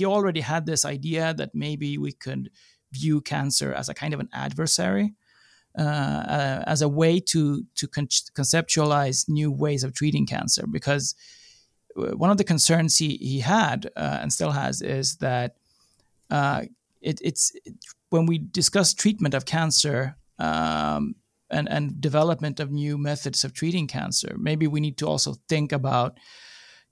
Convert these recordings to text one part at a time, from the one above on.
he already had this idea that maybe we could view cancer as a kind of an adversary, as a way to conceptualize new ways of treating cancer. Because one of the concerns he had and still has is that when we discuss treatment of cancer and development of new methods of treating cancer, maybe we need to also think about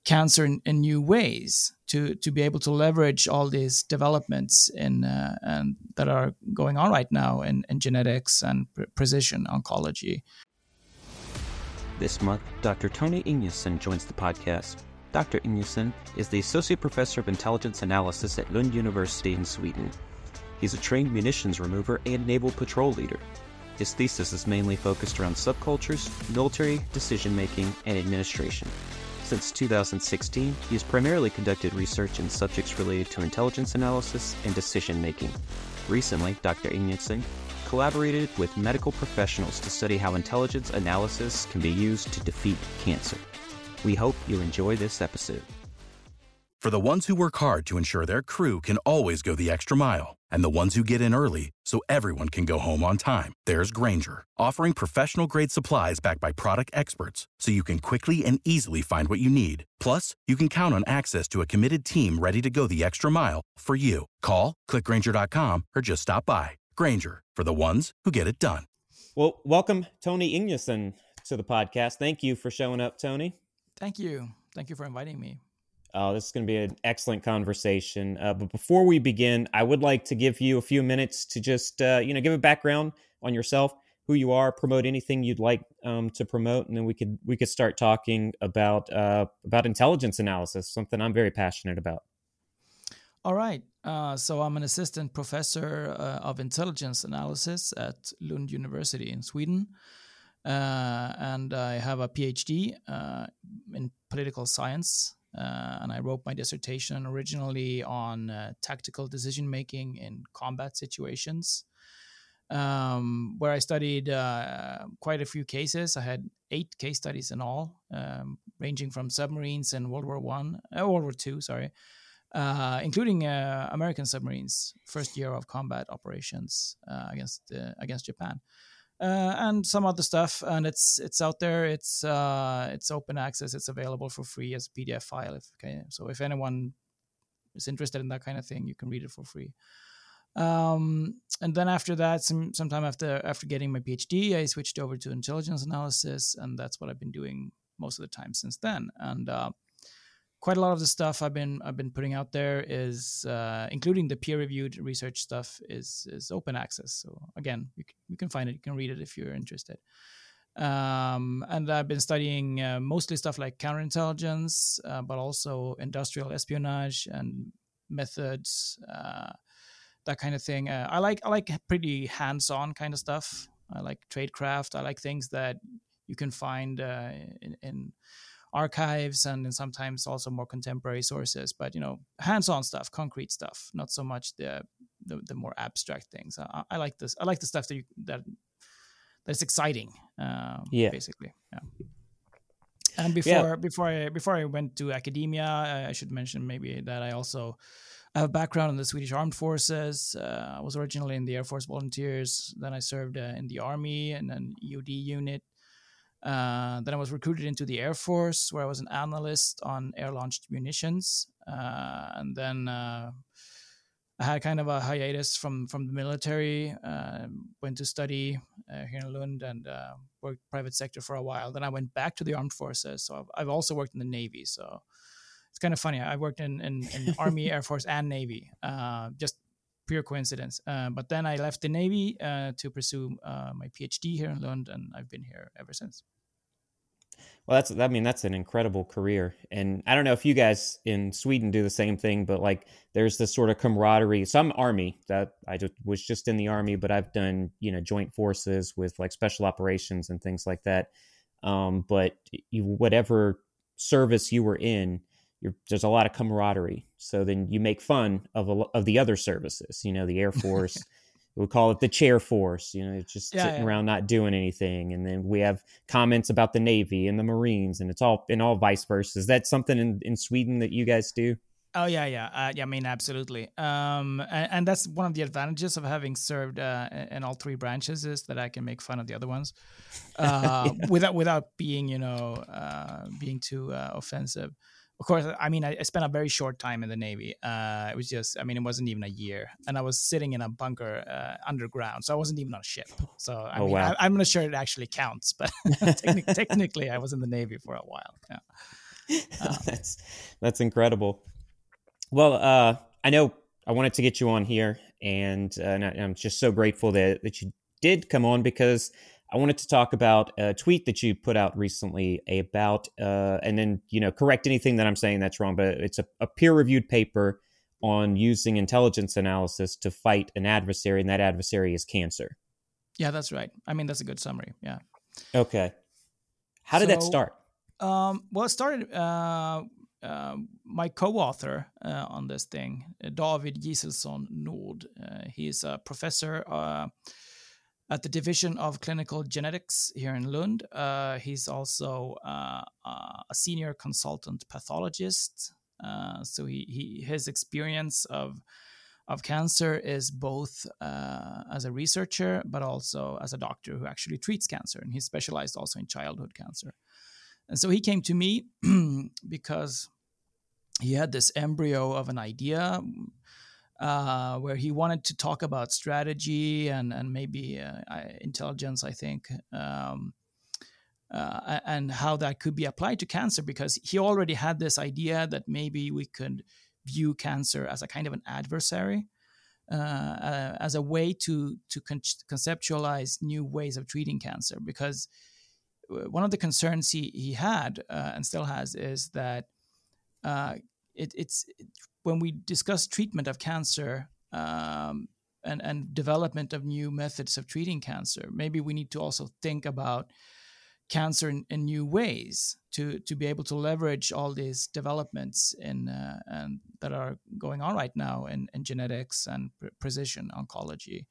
cancer in new ways to be able to leverage all these developments and that are going on right now in genetics and precision oncology. This month, Dr. Tony Ingesson joins the podcast. Dr. Ingesson is the Associate Professor of Intelligence Analysis at Lund University in Sweden. He's a trained munitions remover and naval patrol leader. His thesis is mainly focused around subcultures, military decision-making, and administration. Since 2016, he has primarily conducted research in subjects related to intelligence analysis and decision-making. Recently, Dr. Ingesson collaborated with medical professionals to study how intelligence analysis can be used to defeat cancer. We hope you enjoy this episode. For the ones who work hard to ensure their crew can always go the extra mile, and the ones who get in early so everyone can go home on time, there's Grainger, offering professional-grade supplies backed by product experts so you can quickly and easily find what you need. Plus, you can count on access to a committed team ready to go the extra mile for you. Call, click Grainger.com, or just stop by. Grainger, for the ones who get it done. Well, welcome Tony Ingesson to the podcast. Thank you for showing up, Tony. Thank you. Thank you for inviting me. Oh, this is going to be an excellent conversation. But before we begin, I would like to give you a few minutes to just, give a background on yourself, who you are, promote anything you'd like to promote, and then we could start talking about intelligence analysis, something I'm very passionate about. All right. So I'm an assistant professor of intelligence analysis at Lund University in Sweden. And I have a PhD in political science. And I wrote my dissertation originally on tactical decision-making in combat situations, where I studied quite a few cases. I had 8 case studies in all, ranging from submarines in World War II, including American submarines, first year of combat operations against Japan, and some other stuff. And it's out there. It's open access. It's available for free as a PDF file. So if anyone is interested in that kind of thing, you can read it for free. And then after that, sometime after getting my PhD, I switched over to intelligence analysis, and that's what I've been doing most of the time since then. And quite a lot of the stuff I've been putting out there is, including the peer-reviewed research stuff, is open access. So again, you can find it, you can read it if you're interested. And I've been studying mostly stuff like counterintelligence, but also industrial espionage and methods, that kind of thing. I like pretty hands-on kind of stuff. I like tradecraft. I like things that you can find in archives and sometimes also more contemporary sources, but hands-on stuff, concrete stuff, not so much the more abstract things. I like this. I like the stuff that's exciting. Basically. Yeah. And before I went to academia, I should mention maybe that I also have a background in the Swedish Armed Forces. I was originally in the Air Force Volunteers. Then I served in the Army in an EOD unit. Then I was recruited into the Air Force, where I was an analyst on air-launched munitions. And then I had kind of a hiatus from the military, went to study here in Lund and worked private sector for a while. Then I went back to the Armed Forces. So I've also worked in the Navy. So it's kind of funny. I worked in Army, Air Force, and Navy, just pure coincidence. But then I left the Navy to pursue my PhD here in Lund, and I've been here ever since. Well, that's an incredible career. And I don't know if you guys in Sweden do the same thing, but like there's this sort of camaraderie. Some Army that was just in the Army, but I've done, joint forces with like special operations and things like that. But whatever service you were in, there's a lot of camaraderie. So then you make fun of the other services, the Air Force, we call it the chair force, it's just sitting around not doing anything. And then we have comments about the Navy and the Marines, and it's all vice versa. Is that something in Sweden that you guys do? Oh, yeah, yeah. I mean, absolutely. And that's one of the advantages of having served in all three branches is that I can make fun of the other ones without being, being too offensive. Of course, I mean, I spent a very short time in the Navy. It was just, I mean, it wasn't even a year. And I was sitting in a bunker underground, so I wasn't even on a ship. So, I mean, I'm not sure it actually counts, but technically I was in the Navy for a while. Yeah. That's incredible. Well, I know I wanted to get you on here, and I'm just so grateful that you did come on, because I wanted to talk about a tweet that you put out recently about, and then, correct anything that I'm saying that's wrong, but it's a peer-reviewed paper on using intelligence analysis to fight an adversary, and that adversary is cancer. Yeah, that's right. I mean, that's a good summary, yeah. Okay. How did that start? Well, it started... my co-author on this thing, David Gisselsson Nord, he is a professor at the Division of Clinical Genetics here in Lund. He's also a senior consultant pathologist. So his experience of cancer is both as a researcher, but also as a doctor who actually treats cancer. And he specialized also in childhood cancer. And so he came to me because he had this embryo of an idea where he wanted to talk about strategy and maybe intelligence, I think, and how that could be applied to cancer, because he already had this idea that maybe we could view cancer as a kind of an adversary, as a way to conceptualize new ways of treating cancer, because one of the concerns he had and still has is that it's when we discuss treatment of cancer and development of new methods of treating cancer, maybe we need to also think about cancer in new ways to be able to leverage all these developments and that are going on right now in genetics and precision oncology.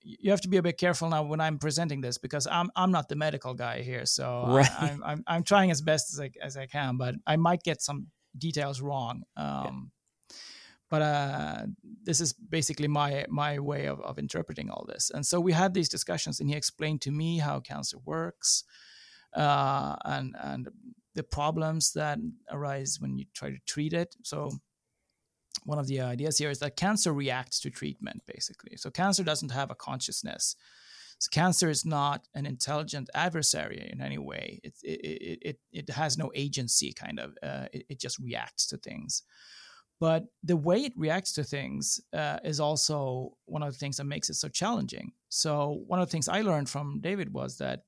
You have to be a bit careful now when I'm presenting this, because I'm not the medical guy here, so right. I'm trying as best as I can, but I might get some details wrong. But this is basically my way of interpreting all this. And so we had these discussions, and he explained to me how cancer works, and the problems that arise when you try to treat it. So one of the ideas here is that cancer reacts to treatment, basically. So cancer doesn't have a consciousness. So cancer is not an intelligent adversary in any way. It has no agency, kind of. It just reacts to things. But the way it reacts to things is also one of the things that makes it so challenging. So one of the things I learned from David was that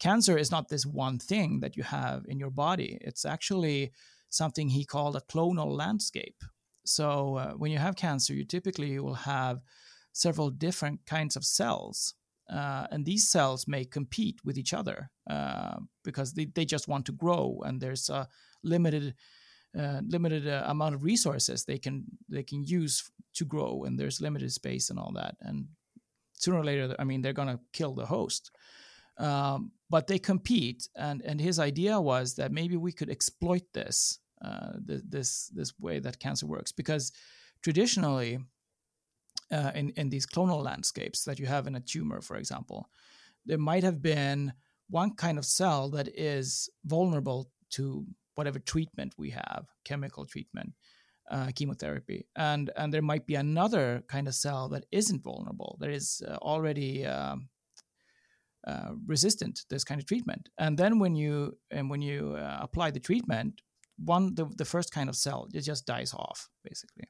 cancer is not this one thing that you have in your body. It's actually something he called a clonal landscape. So when you have cancer, you typically will have several different kinds of cells. And these cells may compete with each other because they just want to grow. And there's a limited amount of resources they can use to grow. And there's limited space and all that. And sooner or later, I mean, they're going to kill the host. But they compete. And his idea was that maybe we could exploit this. This way that cancer works, because traditionally in these clonal landscapes that you have in a tumor, for example, there might have been one kind of cell that is vulnerable to whatever treatment we have, chemical treatment, chemotherapy, and there might be another kind of cell that isn't vulnerable, that is already resistant to this kind of treatment. And then when you apply the treatment, the first kind of cell, it just dies off, basically.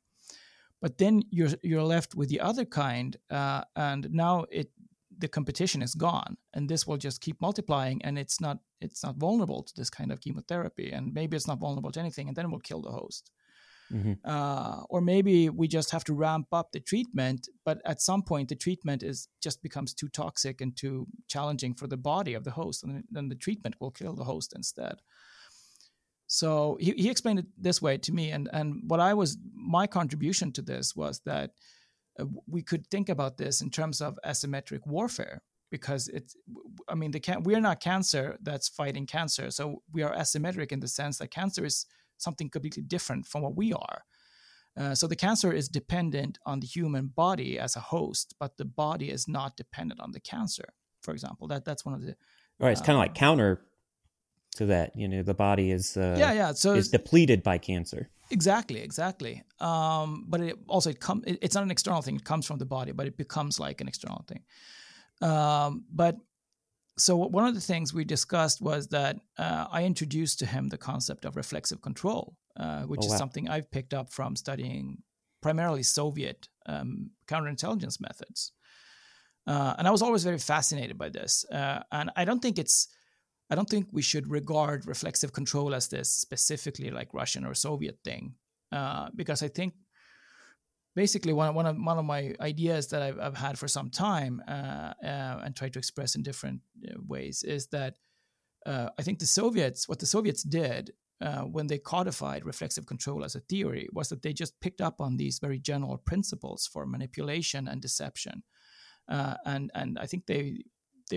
But then you're left with the other kind, and now the competition is gone, and this will just keep multiplying, and it's not vulnerable to this kind of chemotherapy, and maybe it's not vulnerable to anything, and then it will kill the host. Mm-hmm. Or maybe we just have to ramp up the treatment, but at some point the treatment just becomes too toxic and too challenging for the body of the host, and then the treatment will kill the host instead. So he explained it this way to me, and what my contribution to this was that we could think about this in terms of asymmetric warfare, because we are not cancer that's fighting cancer, so we are asymmetric in the sense that cancer is something completely different from what we are. So the cancer is dependent on the human body as a host, but the body is not dependent on the cancer, for example. That's one of the... Right, it's kind of like counter to that. You know, the body is so is depleted by cancer. Exactly. But it also it's not an external thing. It comes from the body, but it becomes like an external thing. So one of the things we discussed was that I introduced to him the concept of reflexive control, which is something I've picked up from studying primarily Soviet counterintelligence methods. And I was always very fascinated by this. And I don't think we should regard reflexive control as this specifically like Russian or Soviet thing, because I think basically one of my ideas that I've had for some time and tried to express in different ways is that I think the Soviets did when they codified reflexive control as a theory was that they just picked up on these very general principles for manipulation and deception. And I think they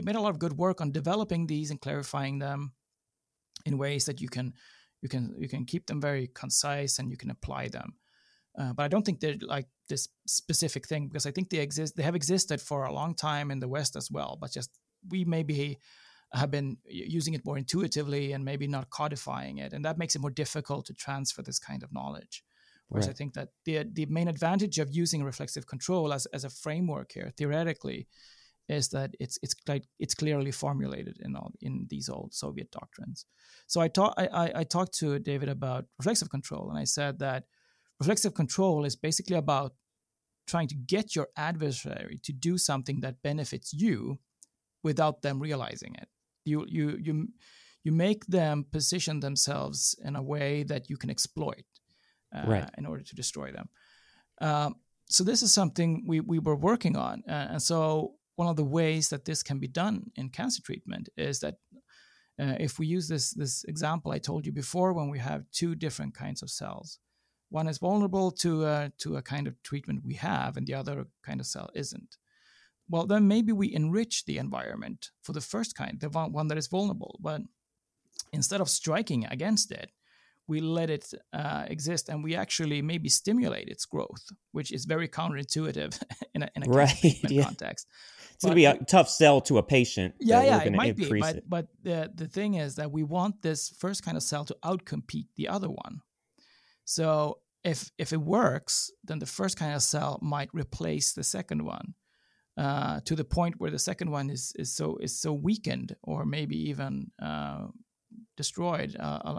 made a lot of good work on developing these and clarifying them in ways that you can keep them very concise and you can apply them. But I don't think they're like this specific thing, because I think they have existed for a long time in the West as well. But just we maybe have been using it more intuitively and maybe not codifying it, and that makes it more difficult to transfer this kind of knowledge. Whereas I think that the main advantage of using reflexive control as a framework here theoretically is that it's clearly formulated in these old Soviet doctrines. So I talked to David about reflexive control, and I said that reflexive control is basically about trying to get your adversary to do something that benefits you without them realizing it. You make them position themselves in a way that you can exploit in order to destroy them. So this is something we were working on. And so one of the ways that this can be done in cancer treatment is that if we use this example I told you before, when we have two different kinds of cells, one is vulnerable to a kind of treatment we have, and the other kind of cell isn't. Well, then maybe we enrich the environment for the first kind, the one that is vulnerable. But instead of striking against it, we let it exist, and we actually maybe stimulate its growth, which is very counterintuitive in a treatment context. It's going to be a tough sell to a patient. Yeah, it might be. But the thing is that we want this first kind of cell to outcompete the other one. So if it works, then the first kind of cell might replace the second one to the point where the second one is so weakened or maybe even destroyed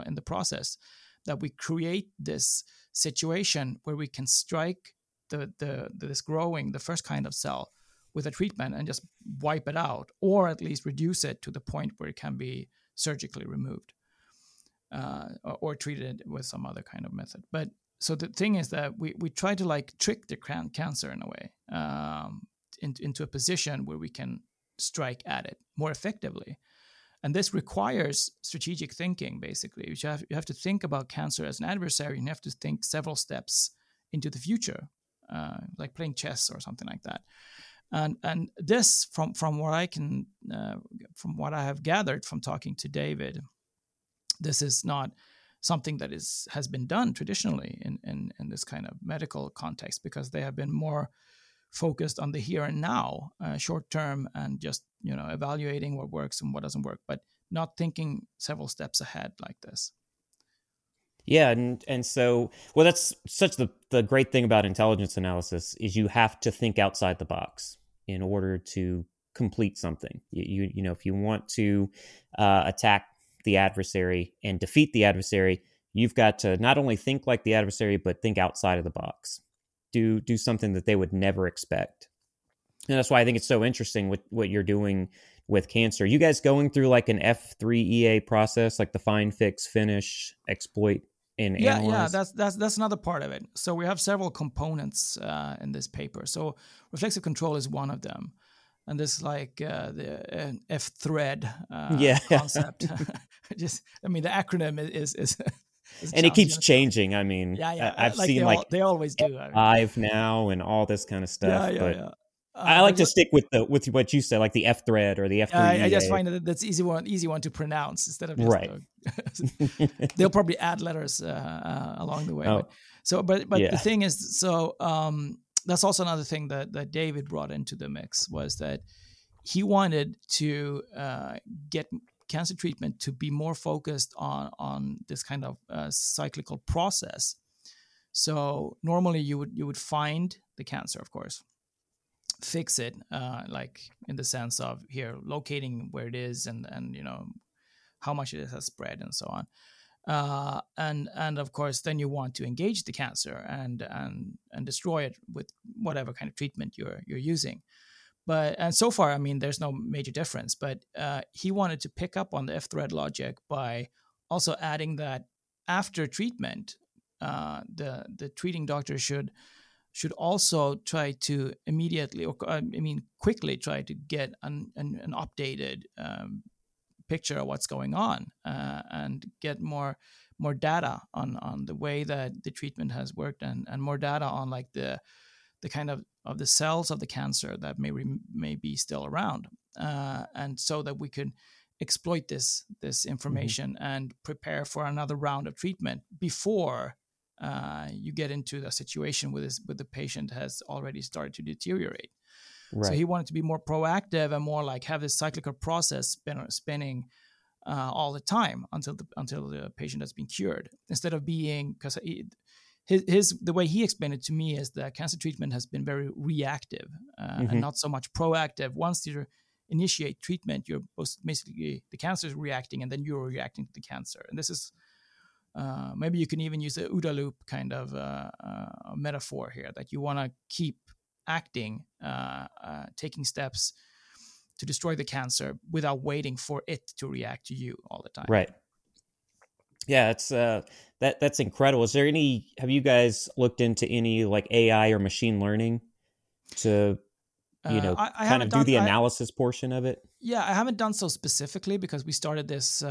in the process that we create this situation where we can strike the first kind of cell with a treatment and just wipe it out, or at least reduce it to the point where it can be surgically removed. Or treated with some other kind of method. But so the thing is that we try to like trick the cancer in a way into a position where we can strike at it more effectively. And this requires strategic thinking, basically. You have to think about cancer as an adversary, and you have to think several steps into the future, like playing chess or something like that. And this, from what I can, from what I have gathered from talking to David, this is not something that has been done traditionally in this kind of medical context, because they have been more focused on the here and now, short term, and just evaluating what works and what doesn't work, but not thinking several steps ahead like this. Yeah, and so that's such the great thing about intelligence analysis is you have to think outside the box in order to complete something. You if you want to attack the adversary and defeat the adversary, you've got to not only think like the adversary, but think outside of the box, do something that they would never expect. And that's why I think it's so interesting with what you're doing with cancer. Are you guys going through like an F3EA process, like the find, fix, finish, exploit, and analyze? Yeah, that's another part of it. So we have several components in this paper. So reflexive control is one of them. And this like the F thread concept. The acronym is and it keeps changing. I mean, I've seen they always do. F5 now and all this kind of stuff. Yeah, yeah, but, yeah. I like to stick with the what you said, like the F thread or the F3EA. I just find that that's easy one to pronounce instead of just they'll probably add letters along the way. But the thing is, so that's also another thing that David brought into the mix, was that he wanted to get cancer treatment to be more focused on this kind of cyclical process. So normally you would find the cancer, of course, fix it, like in the sense of here locating where it is and you know how much it has spread and so on, and of course then you want to engage the cancer and destroy it with whatever kind of treatment you're using. But and so far, I mean, there's no major difference. But he wanted to pick up on the F-thread logic by also adding that after treatment, the treating doctor should also try to quickly try to get an updated picture of what's going on and get more data on the way that the treatment has worked and more data on like the kind of the cells of the cancer that may be still around. And so that we could exploit this information and prepare for another round of treatment before you get into the situation with the patient has already started to deteriorate. Right. So he wanted to be more proactive and more like have this cyclical process spinning all the time until the patient has been cured, instead of being, because the way he explained it to me is that cancer treatment has been very reactive and not so much proactive. Once you initiate treatment, you're basically the cancer is reacting and then you're reacting to the cancer. And this is maybe you can even use the OODA loop kind of metaphor here, that you want to keep acting, taking steps to destroy the cancer without waiting for it to react to you all the time. Right. Yeah, it's that's incredible. Is there have you guys looked into any like AI or machine learning to do the analysis portion of it? Yeah, I haven't done so specifically because we started this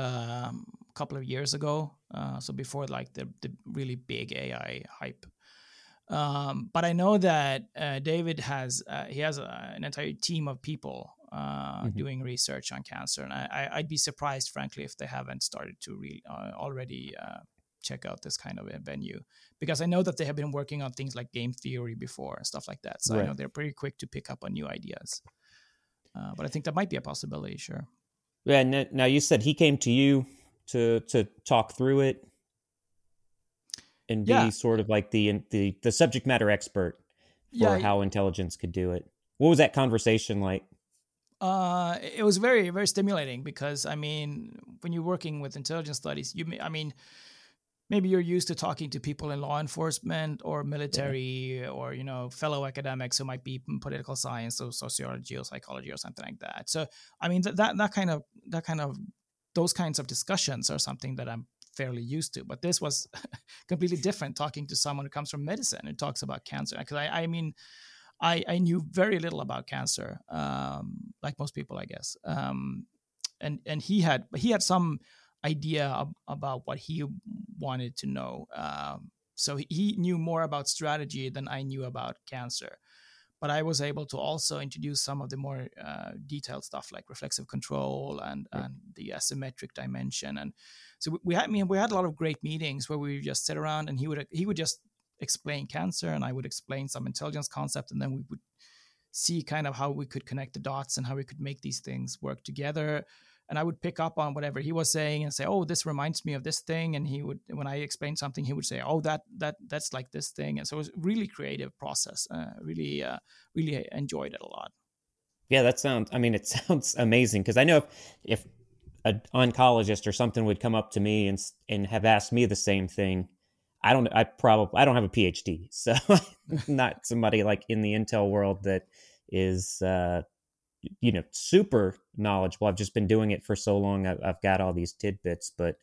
couple of years ago, so before like the really big AI hype. But I know that David has an entire team of people doing research on cancer, and I'd be surprised, frankly, if they haven't started to already check out this kind of a venue, because I know that they have been working on things like game theory before and stuff like that. So I know they're pretty quick to pick up on new ideas. But I think that might be a possibility, sure. Yeah. Now you said he came to you to talk through it and be sort of like the subject matter expert for how intelligence could do it. What was that conversation like? It was very, very stimulating, because I mean, when you're working with intelligence studies, maybe you're used to talking to people in law enforcement or military or, you know, fellow academics who might be in political science or sociology or psychology or something like that. So, I mean, that kind of those kinds of discussions are something that I'm fairly used to, but this was completely different, talking to someone who comes from medicine and talks about cancer. Because I knew very little about cancer, like most people, I guess. And he had some idea about what he wanted to know. So he knew more about strategy than I knew about cancer. But I was able to also introduce some of the more detailed stuff, like reflexive control and the asymmetric dimension. And so we had a lot of great meetings where we just sit around and he would just explain cancer and I would explain some intelligence concept, and then we would see kind of how we could connect the dots and how we could make these things work together. And I would pick up on whatever he was saying and say, oh, this reminds me of this thing. And he would, when I explained something, he would say, oh, that's like this thing. And so it was a really creative process. Really enjoyed it a lot. Yeah, it sounds amazing. Because I know if an oncologist or something would come up to me and have asked me the same thing, I don't have a PhD. So not somebody like in the intel world that is, super knowledgeable. I've just been doing it for so long. I've got all these tidbits, but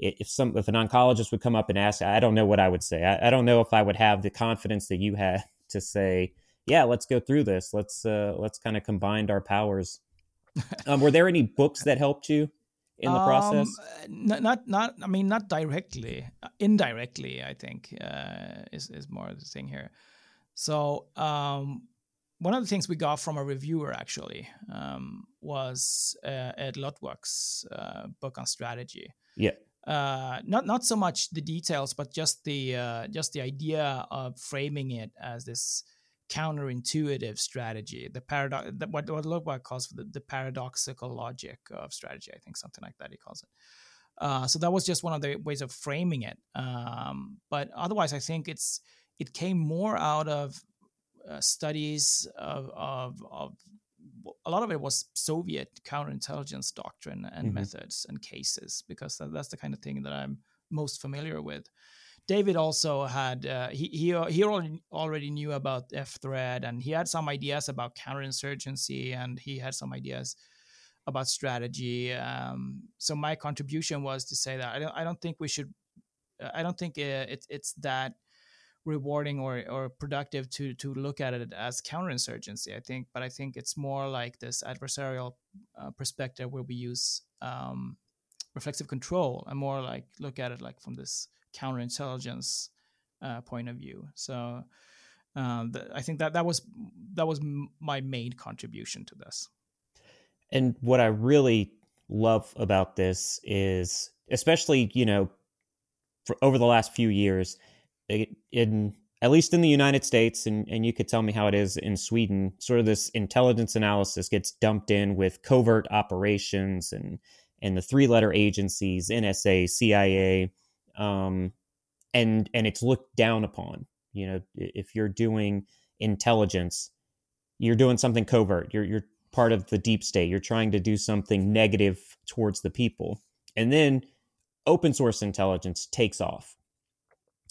if an oncologist would come up and ask, I don't know what I would say. I don't know if I would have the confidence that you had to say, yeah, let's go through this. Let's kind of combine our powers. Were there any books that helped you in the process? Not directly, indirectly, I think, is more the thing here. So, one of the things we got from a reviewer actually was Ed Lutwak's book on strategy. Yeah. Not so much the details, but just the idea of framing it as this counterintuitive strategy, the paradox, what Lutwak calls the paradoxical logic of strategy, I think something like that he calls it. So that was just one of the ways of framing it. But otherwise, I think it came more out of studies of a lot of it was Soviet counterintelligence doctrine and methods and cases, because that's the kind of thing that I'm most familiar with. David also had he already knew about F3EA, and he had some ideas about counterinsurgency, and he had some ideas about strategy. So my contribution was to say that I don't think it's that rewarding or productive to look at it as counterinsurgency, I think, but I think it's more like this adversarial perspective where we use reflexive control and more like look at it like from this counterintelligence point of view. So I think that was my main contribution to this. And what I really love about this is, especially, for over the last few years, at least in the United States, and you could tell me how it is in Sweden, sort of this intelligence analysis gets dumped in with covert operations and the three-letter agencies, NSA, CIA, and it's looked down upon. If you're doing intelligence, you're doing something covert. You're part of the deep state. You're trying to do something negative towards the people. And then open source intelligence takes off.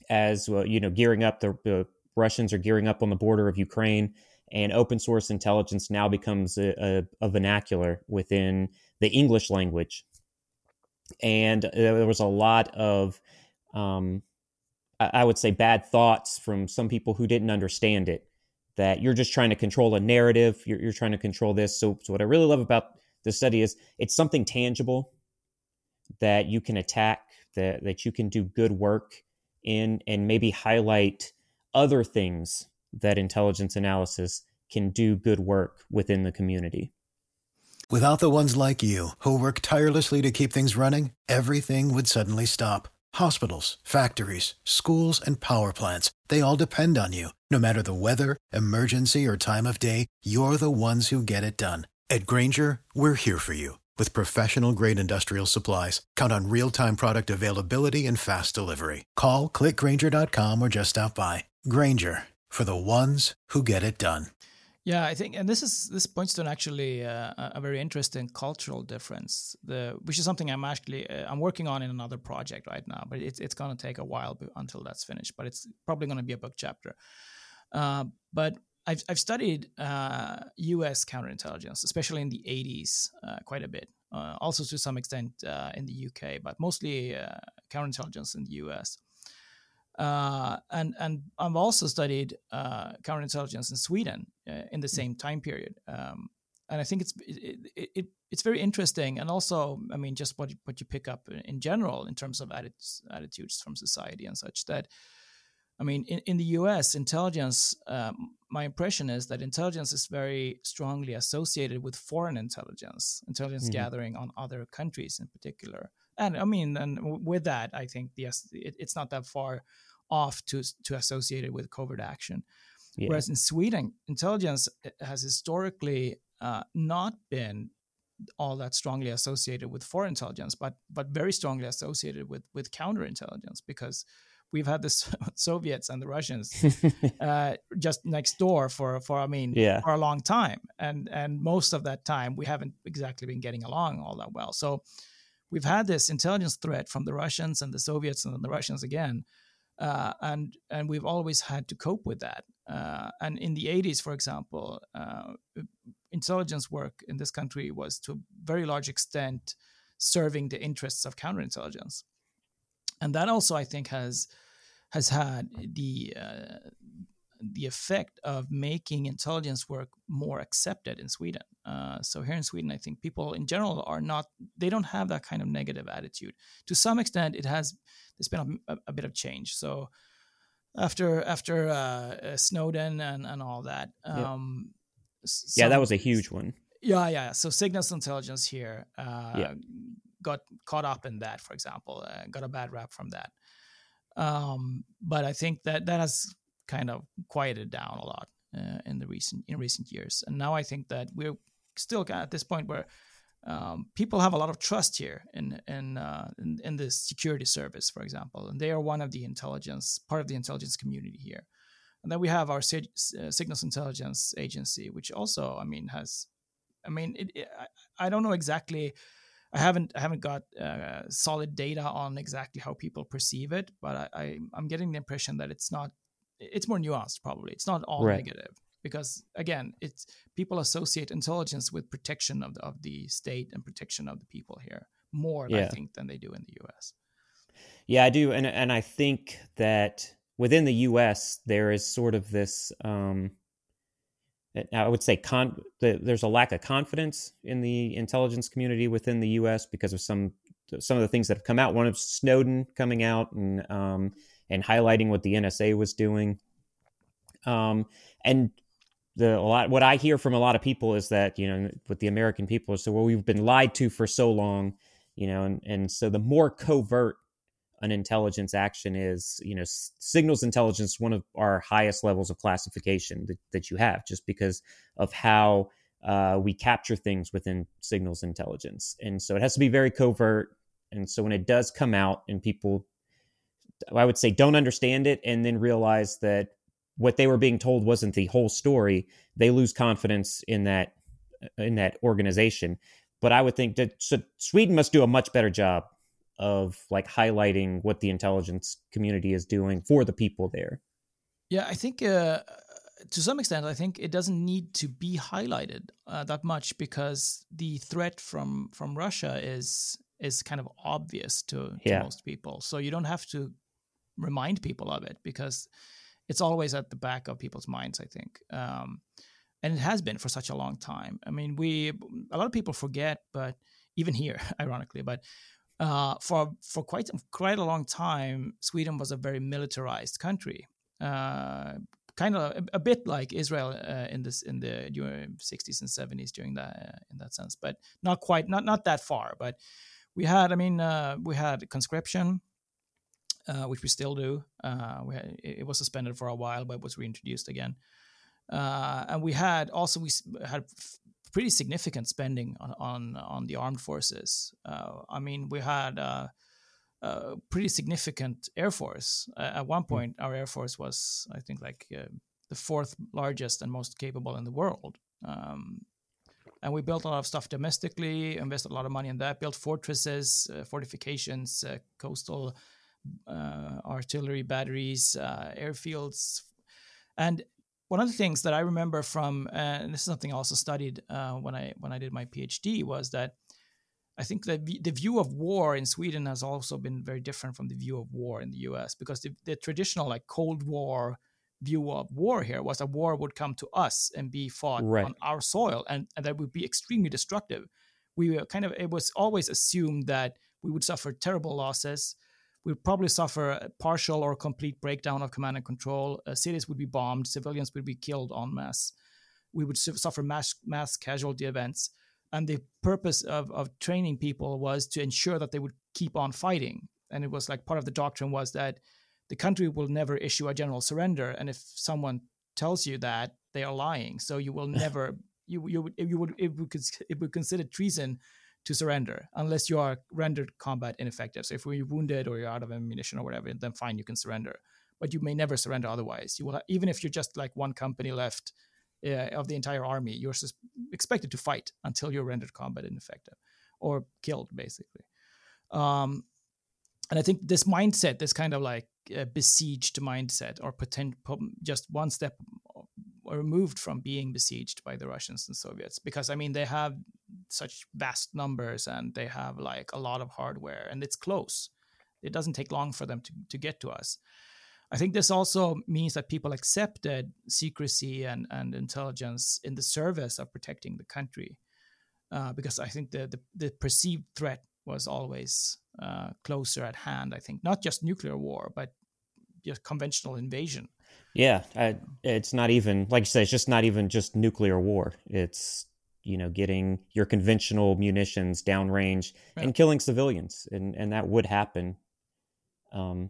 As well, gearing up, the Russians are gearing up on the border of Ukraine, and open source intelligence now becomes a vernacular within the English language. And there was a lot of, I would say, bad thoughts from some people who didn't understand it, that you're just trying to control a narrative, you're trying to control this. So what I really love about this study is it's something tangible that you can attack, that you can do good work in, and maybe highlight other things that intelligence analysis can do good work within the community. Without the ones like you who work tirelessly to keep things running, everything would suddenly stop. Hospitals, factories, schools, and power plants, they all depend on you. No matter the weather, emergency, or time of day, you're the ones who get it done. At Grainger, we're here for you with professional-grade industrial supplies. Count on real-time product availability and fast delivery. Call, click Grainger.com, or just stop by. Grainger, for the ones who get it done. Yeah, I think, and this points to actually a very interesting cultural difference, which is something I'm working on in another project right now, but it's going to take a while until that's finished, but it's probably going to be a book chapter. But I've studied U.S. counterintelligence, especially in the 80s, quite a bit. Also, to some extent, in the U.K., but mostly counterintelligence in the U.S. And I've also studied counterintelligence in Sweden in the same time period. And I think it's very interesting. And also, I mean, just what you pick up in general in terms of attitudes from society and such that. I mean, in the U.S., intelligence, my impression is that intelligence is very strongly associated with foreign intelligence gathering on other countries in particular. And I mean, and with that, I think, yes, it's not that far off to associate it with covert action. Yeah. Whereas in Sweden, intelligence has historically not been all that strongly associated with foreign intelligence, but very strongly associated with counterintelligence, because we've had the Soviets and the Russians just next door for a long time, and most of that time we haven't exactly been getting along all that well. So we've had this intelligence threat from the Russians and the Soviets and then the Russians again, and we've always had to cope with that. And in the 80s, for example, intelligence work in this country was to a very large extent serving the interests of counterintelligence. And that also, I think, has had the effect of making intelligence work more accepted in Sweden. So here in Sweden, I think people in general they don't have that kind of negative attitude. To some extent, there's been a bit of change. So after Snowden and all that, So, yeah, that was a huge one. Yeah. So signals intelligence here got caught up in that, for example, got a bad rap from that. But I think that has kind of quieted down a lot in recent years. And now I think that we're still at this point where people have a lot of trust here in the security service, for example, and they are part of the intelligence community here. And then we have our signals intelligence agency, which also, I don't know exactly. I haven't got solid data on exactly how people perceive it, but I'm getting the impression that it's more nuanced. Probably it's not all negative, because again, it's people associate intelligence with protection of the state and protection of the people here more, I think, than they do in the U.S. Yeah, I do, and I think that within the U.S. there is sort of this. I would say there's a lack of confidence in the intelligence community within the U.S. because of some of the things that have come out. One of Snowden coming out and highlighting what the NSA was doing, and what I hear from a lot of people is that, you know, with the American people is, so, well, we've been lied to for so long, you know, and so the more covert an intelligence action is, you know, signals intelligence, one of our highest levels of classification that you have, just because of how we capture things within signals intelligence. And so it has to be very covert. And so when it does come out and people, I would say, don't understand it and then realize that what they were being told wasn't the whole story, they lose confidence in that organization. But I would think that Sweden must do a much better job of like highlighting what the intelligence community is doing for the people there. Yeah, I think to some extent, I think it doesn't need to be highlighted that much, because the threat from Russia is kind of obvious to most people. So you don't have to remind people of it, because it's always at the back of people's minds, I think. And it has been for such a long time. I mean, a lot of people forget, but even here, ironically, but for quite a long time, Sweden was a very militarized country, kind of a bit like Israel in the 60s and 70s during that in that sense, but not quite, not that far. But we had conscription, which we still do. It was suspended for a while, but was reintroduced again, and we had pretty significant spending on the armed forces. We had a pretty significant air force. At one point, our air force was, I think, like the fourth largest and most capable in the world. And we built a lot of stuff domestically, invested a lot of money in that, built fortresses, fortifications, coastal artillery batteries, airfields, and one of the things that I remember and this is something I also studied when I did my PhD, was that I think that the view of war in Sweden has also been very different from the view of war in the U.S. because the traditional like Cold War view of war here was that war would come to us and be fought on our soil, and that would be extremely destructive. It was always assumed that we would suffer terrible losses. We'd probably suffer a partial or complete breakdown of command and control. Cities would be bombed. Civilians would be killed en masse. We would suffer mass casualty events. And the purpose of training people was to ensure that they would keep on fighting. And it was like part of the doctrine was that the country will never issue a general surrender. And if someone tells you that, they are lying. So you will never, it would consider treason to surrender, unless you are rendered combat ineffective. So if you're wounded or you're out of ammunition or whatever, then fine, you can surrender. But you may never surrender otherwise. You will have, even if you're just like one company left of the entire army, you're expected to fight until you're rendered combat ineffective or killed, basically. And I think this mindset, this kind of like besieged mindset, or just one step removed from being besieged by the Russians and Soviets, because they have such vast numbers and they have like a lot of hardware and it's close. It doesn't take long for them to get to us. I think this also means that people accepted secrecy and intelligence in the service of protecting the country, because I think the perceived threat was always closer at hand. I think not just nuclear war, but just conventional invasion. Yeah, it's not even, like you said, it's just not even just nuclear war. It's, you know, getting your conventional munitions downrange and killing civilians. And that would happen in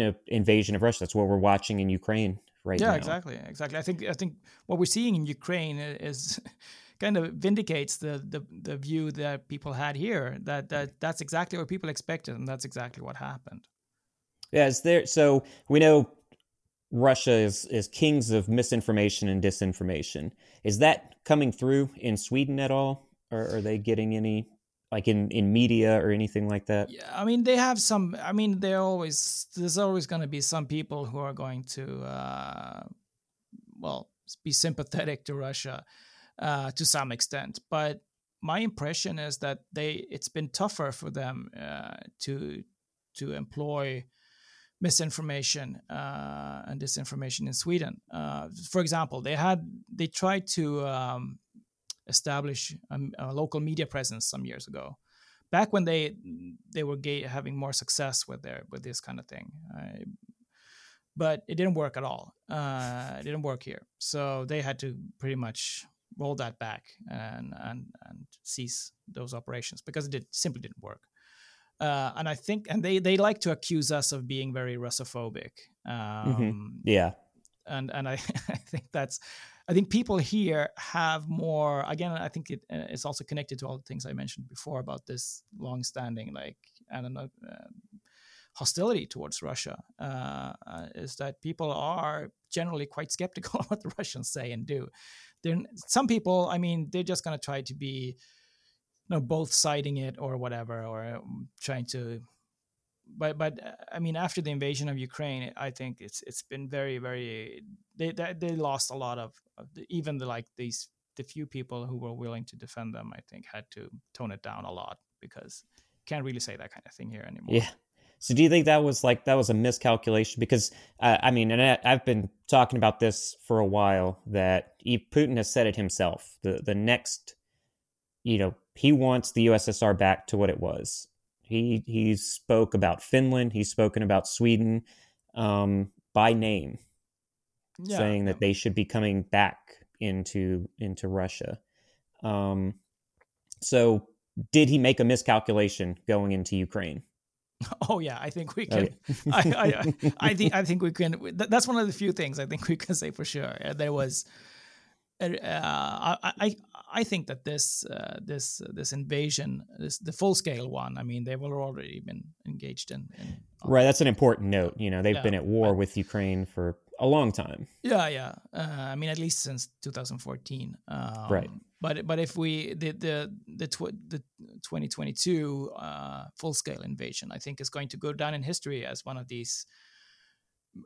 an invasion of Russia. That's what we're watching in Ukraine right now. Yeah, exactly. I think what we're seeing in Ukraine is kind of vindicates the view that people had here, that's exactly what people expected, and that's exactly what happened. Yeah, so we know Russia is kings of misinformation and disinformation. Is that coming through in Sweden at all? Or are they getting any, like in media or anything like that? Yeah, I mean, they have some, I mean, there's always going to be some people who are going to, be sympathetic to Russia to some extent. But my impression is that it's been tougher for them to employ misinformation and disinformation in Sweden. For example, they tried to establish a local media presence some years ago, back when they were having more success with this kind of thing. But it didn't work at all. It didn't work here. So they had to pretty much roll that back and cease those operations because it simply didn't work. And I think, and they like to accuse us of being very Russophobic. Yeah. And I think I think people here have more, again, I think it's also connected to all the things I mentioned before about this longstanding, hostility towards Russia, is that people are generally quite skeptical of what the Russians say and do. Some people, I mean, they're just going to try to be, both siding it or whatever, or trying to, but I mean, after the invasion of Ukraine, I think it's been very, very, they lost a lot the few people who were willing to defend them, I think had to tone it down a lot because you can't really say that kind of thing here anymore. Yeah. So do you think that was a miscalculation? Because I've been talking about this for a while, that Putin has said it himself, the next, he wants the USSR back to what it was. He spoke about Finland. He's spoken about Sweden by name, saying that they should be coming back into Russia. So did he make a miscalculation going into Ukraine? Oh yeah, I think we can. Oh, yeah. I think we can. That's one of the few things I think we can say for sure. There was. I think that this invasion, the full scale one. I mean, they've already been engaged in right. That's an important note. They've been at war with Ukraine for a long time. Yeah. I mean, at least since 2014. Right. But if we the 2022 full scale invasion, I think is going to go down in history as one of these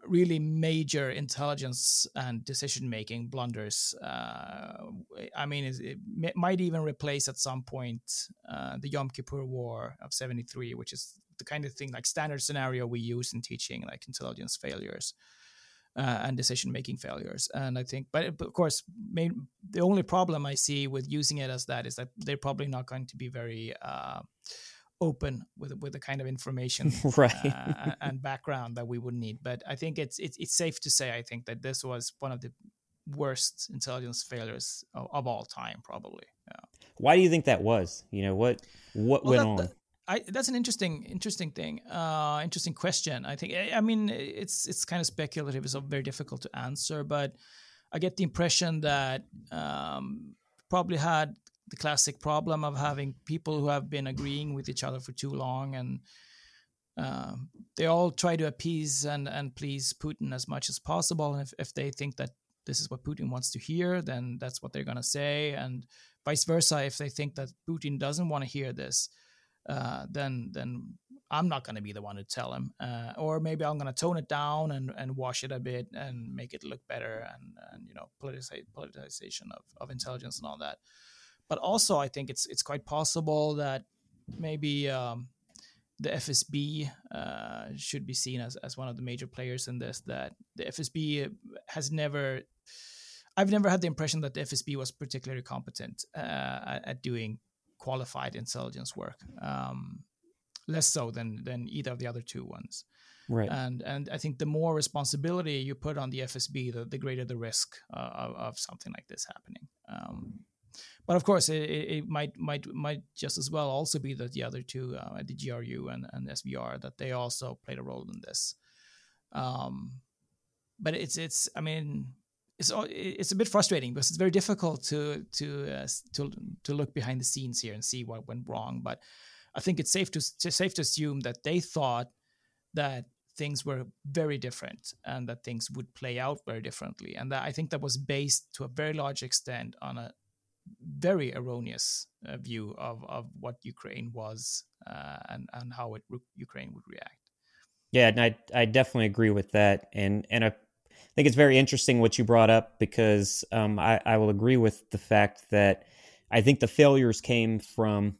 really major intelligence and decision-making blunders. I mean, it might even replace at some point the Yom Kippur War of 1973, which is the kind of thing like standard scenario we use in teaching, like intelligence failures and decision-making failures. And I think, but of course, the only problem I see with using it as that is that they're probably not going to be very open with the kind of information and background that we would need. But I think it's safe to say, I think that this was one of the worst intelligence failures of all time, probably. Yeah. Why do you think that was? What went on? That's an interesting thing. Interesting question. I think, I mean, it's kind of speculative. It's very difficult to answer, but I get the impression that probably had the classic problem of having people who have been agreeing with each other for too long, and they all try to appease and please Putin as much as possible. And if they think that this is what Putin wants to hear, then that's what they're going to say. And vice versa, if they think that Putin doesn't want to hear this, then I'm not going to be the one to tell him. Or maybe I'm going to tone it down and wash it a bit and make it look better and politicization of intelligence and all that. But also, I think it's quite possible that maybe the FSB should be seen as one of the major players in this. That the FSB I've never had the impression that the FSB was particularly competent at doing qualified intelligence work. Less so than either of the other two ones. Right. And I think the more responsibility you put on the FSB, the greater the risk of something like this happening. But of course, it might just as well also be that the other two, the GRU and SVR, that they also played a role in this. But it's I mean, it's a bit frustrating because it's very difficult to look behind the scenes here and see what went wrong. But I think it's safe to assume that they thought that things were very different and that things would play out very differently, and that I think that was based to a very large extent on a very erroneous view of what Ukraine was and how Ukraine would react. Yeah, and I definitely agree with that, and I think it's very interesting what you brought up, because I will agree with the fact that I think the failures came from,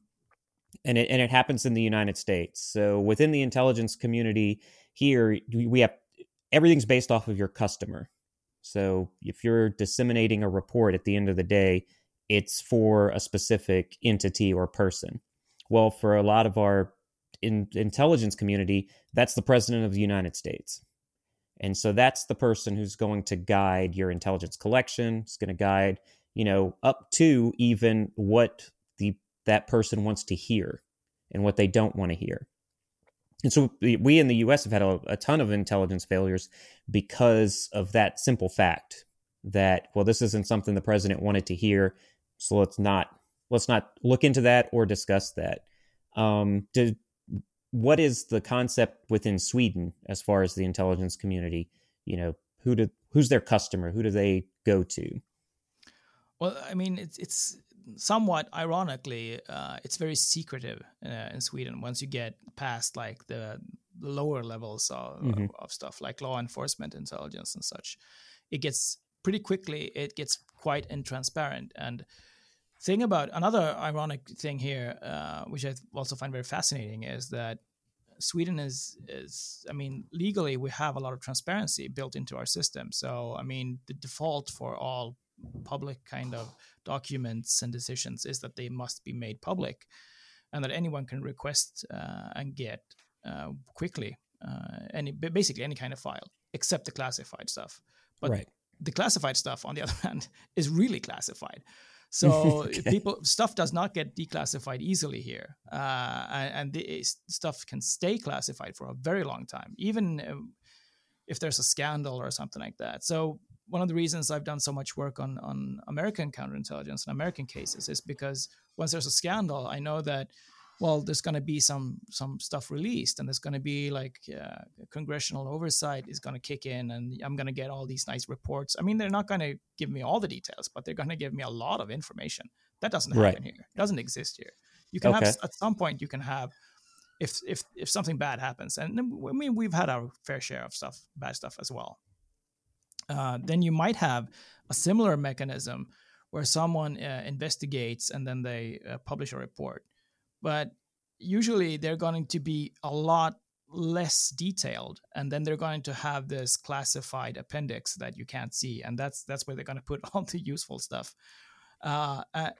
and it happens in the United States. So within the intelligence community here, we have everything's based off of your customer. So if you're disseminating a report at the end of the day, it's for a specific entity or person. Well, for a lot of our intelligence community, that's the president of the United States. And so that's the person who's going to guide your intelligence collection. It's going to guide, up to even what that person wants to hear and what they don't want to hear. And so we in the U.S. have had a ton of intelligence failures because of that simple fact that, well, this isn't something the president wanted to hear, so let's not look into that or discuss that. What is the concept within Sweden as far as the intelligence community? Who's their customer? Who do they go to? Well, I mean, it's somewhat ironically, it's very secretive in Sweden once you get past like the lower levels of stuff like law enforcement, intelligence and such. It gets quite intransparent. And thing about another ironic thing here, which I also find very fascinating, is that Sweden is, I mean, legally we have a lot of transparency built into our system. So, I mean, the default for all public kind of documents and decisions is that they must be made public and that anyone can request and get quickly basically any kind of file except the classified stuff. But right. The classified stuff, on the other hand, is really classified. So okay. Stuff does not get declassified easily here. And the stuff can stay classified for a very long time, even if there's a scandal or something like that. So one of the reasons I've done so much work on American counterintelligence and American cases is because once there's a scandal, I know that, well, there's going to be some stuff released, and there's going to be like congressional oversight is going to kick in, and I'm going to get all these nice reports. I mean, they're not going to give me all the details, but they're going to give me a lot of information. That doesn't happen right. here. It doesn't exist here. You can have, at some point you can have, if something bad happens, and I mean, we've had our fair share of stuff, bad stuff as well. Then you might have a similar mechanism where someone investigates and then they publish a report. But usually they're going to be a lot less detailed, and then they're going to have this classified appendix that you can't see, and that's where they're going to put all the useful stuff.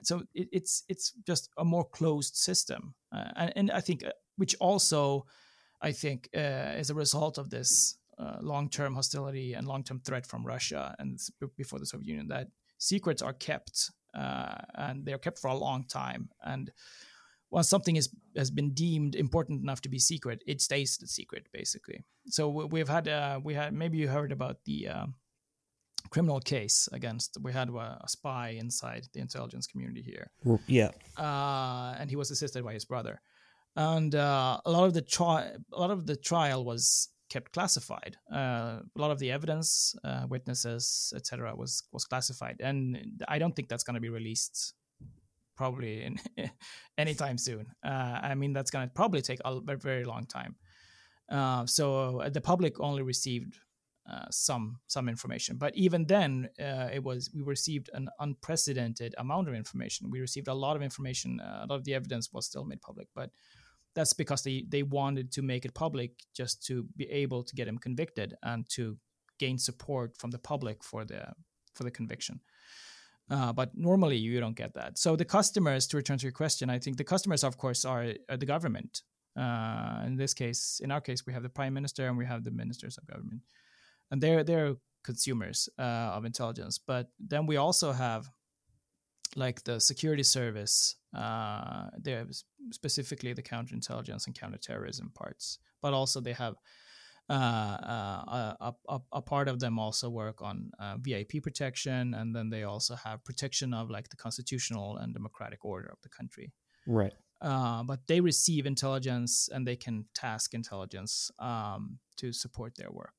So it's just a more closed system, and I think which also I think is a result of this long-term hostility and long-term threat from Russia and before the Soviet Union, that secrets are kept and they're kept for a long time. And once something has been deemed important enough to be secret, it stays the secret, basically. So we had maybe you heard about the criminal case against, we had a spy inside the intelligence community here. Yeah. And he was assisted by his brother. And a lot of the trial was kept classified. A lot of the evidence, witnesses, etc., was classified, and I don't think that's going to be released probably anytime soon. I mean, that's going to probably take a very, very long time. So the public only received some information, but even then, we received an unprecedented amount of information. We received a lot of information. A lot of the evidence was still made public, but that's because they wanted to make it public just to be able to get him convicted and to gain support from the public for the conviction. But normally you don't get that. So the customers, to return to your question, I think the customers, of course, are the government. In our case, we have the prime minister and we have the ministers of government, and they're consumers of intelligence. But then we also have like the security service, there's specifically the counterintelligence and counterterrorism parts, but also they have a part of them also work on VIP protection, and then they also have protection of like the constitutional and democratic order of the country. Right. But they receive intelligence and they can task intelligence to support their work.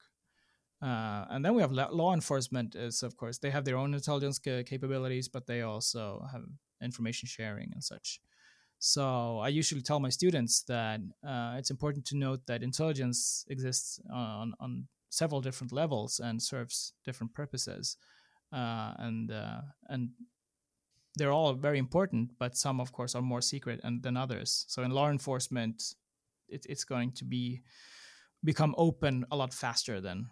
And then we have law enforcement. Is of course they have their own intelligence capabilities, but they also have information sharing and such. So I usually tell my students that it's important to note that intelligence exists on several different levels and serves different purposes, and they're all very important. But some, of course, are more secret than others. So in law enforcement, it's going to become open a lot faster than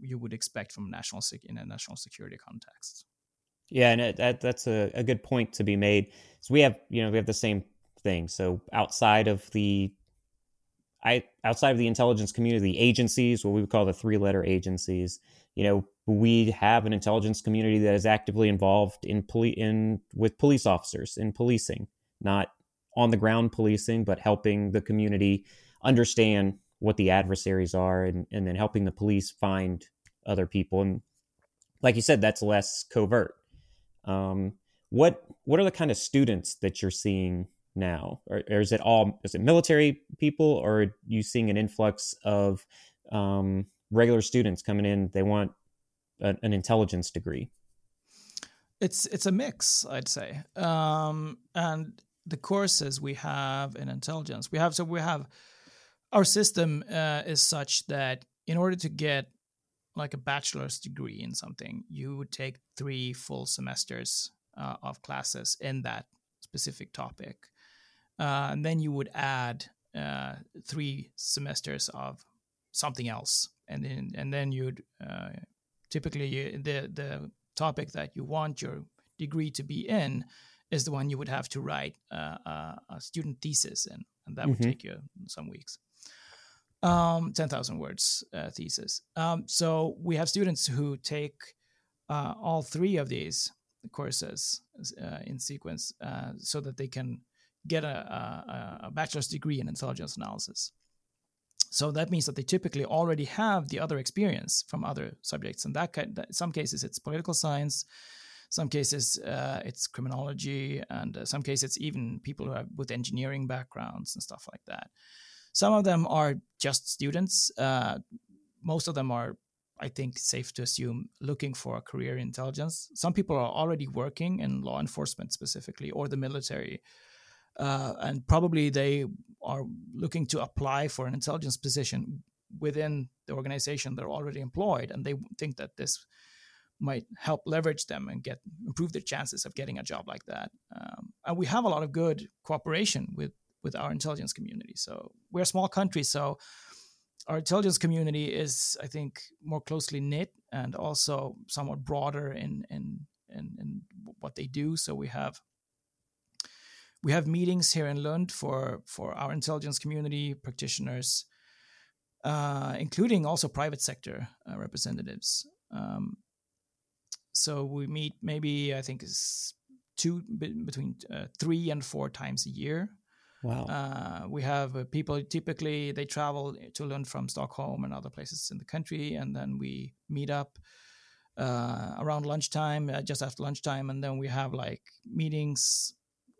you would expect from national security context. Yeah, and that's a good point to be made. So we have the same thing. So outside of the intelligence community, the agencies, what we would call the three-letter agencies, we have an intelligence community that is actively involved with police officers in policing, not on the ground policing, but helping the community understand what the adversaries are, and then helping the police find other people. And like you said, that's less covert. What are the kind of students that you're seeing now? Or is it military people, or are you seeing an influx of regular students coming in? They want an intelligence degree. It's a mix, I'd say. And the courses we have in intelligence, our system is such that in order to get like a bachelor's degree in something, you would take 3 full semesters of classes in that specific topic. And then you would add 3 semesters of something else. And then you'd typically the topic that you want your degree to be in is the one you would have to write a student thesis in. And that would take you some weeks. 10,000 words thesis. So we have students who take all 3 of these courses in sequence so that they can get a bachelor's degree in intelligence analysis. So that means that they typically already have the other experience from other subjects. And in some cases, it's political science. Some cases it's criminology. And some cases, it's even people who have with engineering backgrounds and stuff like that. Some of them are just students. Most of them are, I think, safe to assume, looking for a career in intelligence. Some people are already working in law enforcement specifically, or the military. And probably they are looking to apply for an intelligence position within the organization they're already employed. And they think that this might help leverage them and improve their chances of getting a job like that. And we have a lot of good cooperation with our intelligence community. So we're a small country, so our intelligence community is, I think, more closely knit and also somewhat broader in what they do. So we have meetings here in Lund for our intelligence community practitioners, including also private sector representatives. So we meet maybe, I think, is between 3 and 4 times a year. Wow. We have people, typically they travel to Lund from Stockholm and other places in the country, and then we meet up around lunchtime, just after lunchtime, and then we have like meetings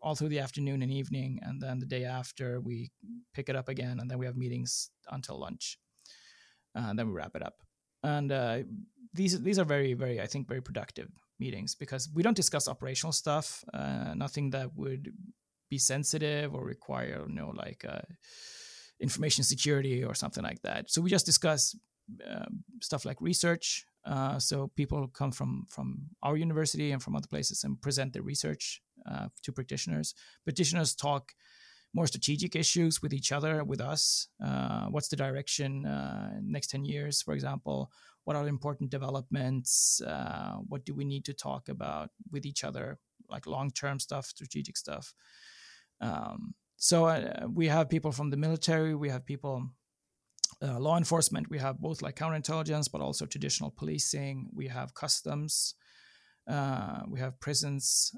all through the afternoon and evening, and then the day after we pick it up again, and then we have meetings until lunch, and then we wrap it up. And these are very, very, I think, very productive meetings, because we don't discuss operational stuff, nothing that would be sensitive or require information security or something like that. So we just discuss stuff like research. So people come from our university and from other places and present their research to practitioners. Practitioners talk more strategic issues with each other, with us. What's the direction next 10 years, for example? What are important developments? What do we need to talk about with each other, like long-term stuff, strategic stuff? So we have people from the military, we have people, law enforcement, we have both like counterintelligence, but also traditional policing. We have customs, we have prisons,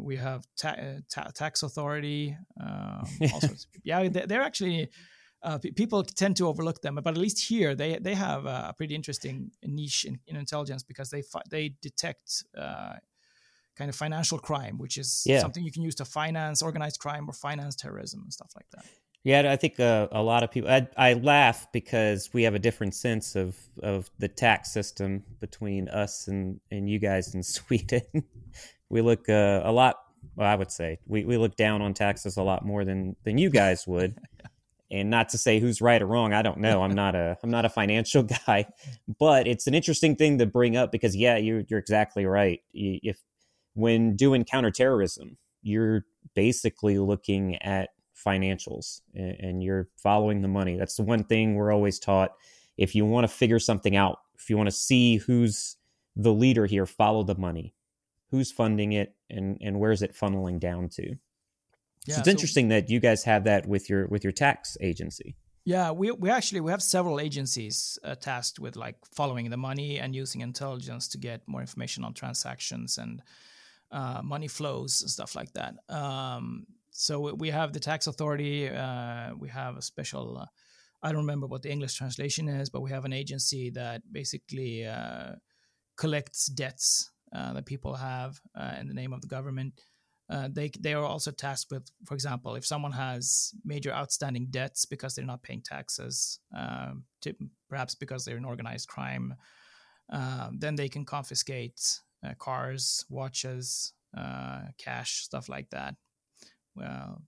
we have tax authority. All sorts of, yeah, they're actually, people tend to overlook them, but at least here they have a pretty interesting niche in intelligence, because they detect kind of financial crime, which is something you can use to finance organized crime or finance terrorism and stuff like that. Yeah, I think a lot of people, I laugh because we have a different sense of the tax system between us and you guys in Sweden. We look a lot, well, I would say, we look down on taxes a lot more than you guys would. Yeah. And not to say who's right or wrong, I don't know. I'm not a financial guy, but it's an interesting thing to bring up because, yeah, you're exactly right. When doing counterterrorism, you're basically looking at financials and you're following the money. That's the one thing we're always taught. If you want to figure something out, if you want to see who's the leader here, follow the money, who's funding it and where's it funneling down to. Yeah, so it's interesting that you guys have that with your tax agency. Yeah, we have several agencies tasked with like following the money and using intelligence to get more information on transactions and money flows and stuff like that. So we have the tax authority. We have a special, I don't remember what the English translation is, but we have an agency that basically collects debts that people have in the name of the government. They are also tasked with, for example, if someone has major outstanding debts because they're not paying taxes, perhaps because they're an organized crime, then they can confiscate cars, watches, cash, stuff like that. Well,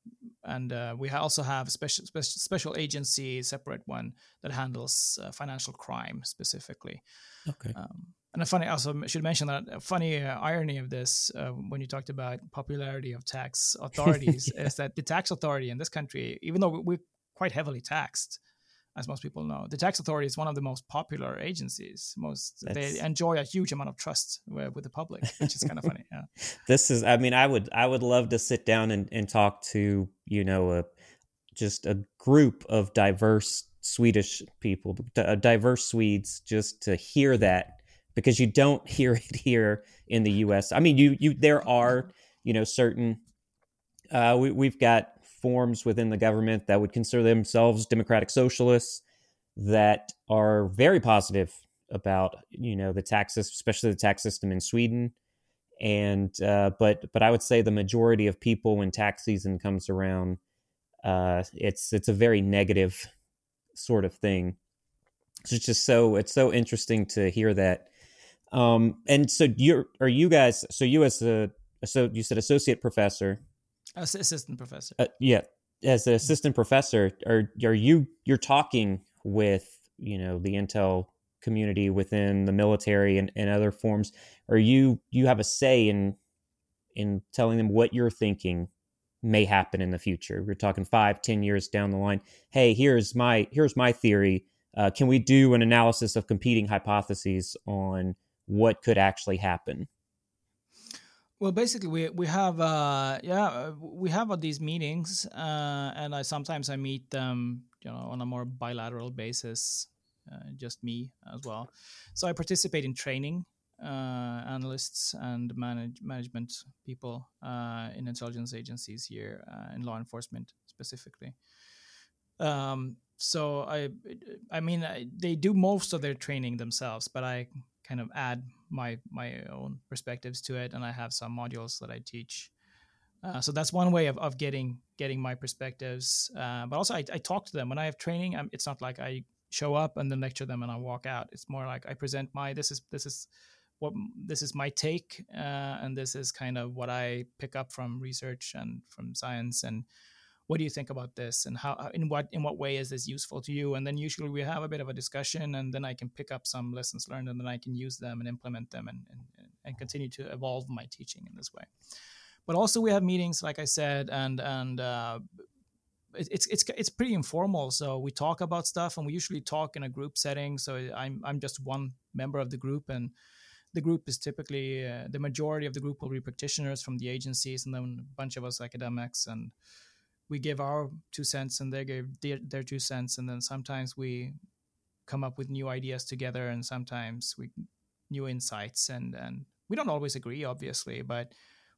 and we also have a special agency, separate one that handles financial crime specifically. Okay. And a funny, also should mention that a funny irony of this when you talked about popularity of tax authorities is that the tax authority in this country, even though we're quite heavily taxed, as most people know, the tax authority is one of the most popular agencies. They enjoy a huge amount of trust with the public, which is kind of funny. Yeah. This is, I mean, I would love to sit down and talk to, you know, just a group of diverse Swedish people, diverse Swedes, just to hear that, because you don't hear it here in the U.S. I mean, you there are, you know, certain, we've got forms within the government that would consider themselves democratic socialists that are very positive about, you know, the taxes, especially the tax system in Sweden. And but I would say the majority of people, when tax season comes around, it's a very negative sort of thing. So it's just so interesting to hear that. And so you said associate professor. Assistant professor. As an assistant professor, you're talking with, you know, the intel community within the military and other forms. Are you have a say in telling them what you're thinking may happen in the future? We're talking 5-10 years down the line. Hey, here's my theory. Can we do an analysis of competing hypotheses on what could actually happen? Well, basically, we have these meetings, and sometimes I meet them, you know, on a more bilateral basis, just me as well. So I participate in training analysts and management people in intelligence agencies here, in law enforcement specifically. So I mean, they do most of their training themselves, but I kind of add my own perspectives to it, and I have some modules that I teach. So that's one way of getting my perspectives. But also I talk to them when I have training. It's not like I show up and then lecture them and I walk out. It's more like I present this is my take, and this is kind of what I pick up from research and from science. And what do you think about this? And how in what way is this useful to you? And then usually we have a bit of a discussion, and then I can pick up some lessons learned, and then I can use them and implement them and continue to evolve my teaching in this way. But also we have meetings, like I said, and it's pretty informal. So we talk about stuff, and we usually talk in a group setting. So I'm just one member of the group, and the group is typically the majority of the group will be practitioners from the agencies, and then a bunch of us academics and we give our 2 cents and they give their 2 cents, and then sometimes we come up with new ideas together, and sometimes we new insights, and we don't always agree, obviously, but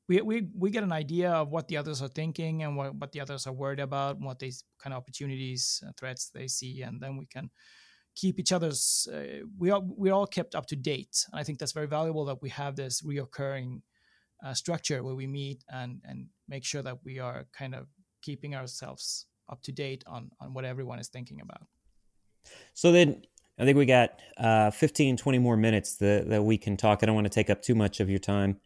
we get an idea of what the others are thinking and what the others are worried about, and what these kind of opportunities, threats they see, and then we can keep each other's. We're all kept up to date, and I think that's very valuable that we have this reoccurring structure where we meet and make sure that we are kind of keeping ourselves up to date on what everyone is thinking about. So then I think we got 15, 20 more minutes that we can talk. I don't want to take up too much of your time.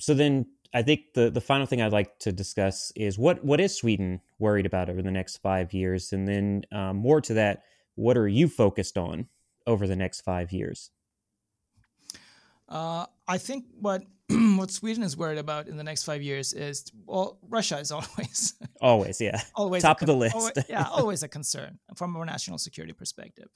So then I think the final thing I'd like to discuss is what is Sweden worried about over the next 5 years? And then more to that, what are you focused on over the next 5 years? I think what Sweden is worried about in the next 5 years is, well, Russia is always, yeah, always top of the list. Always a concern from a national security perspective.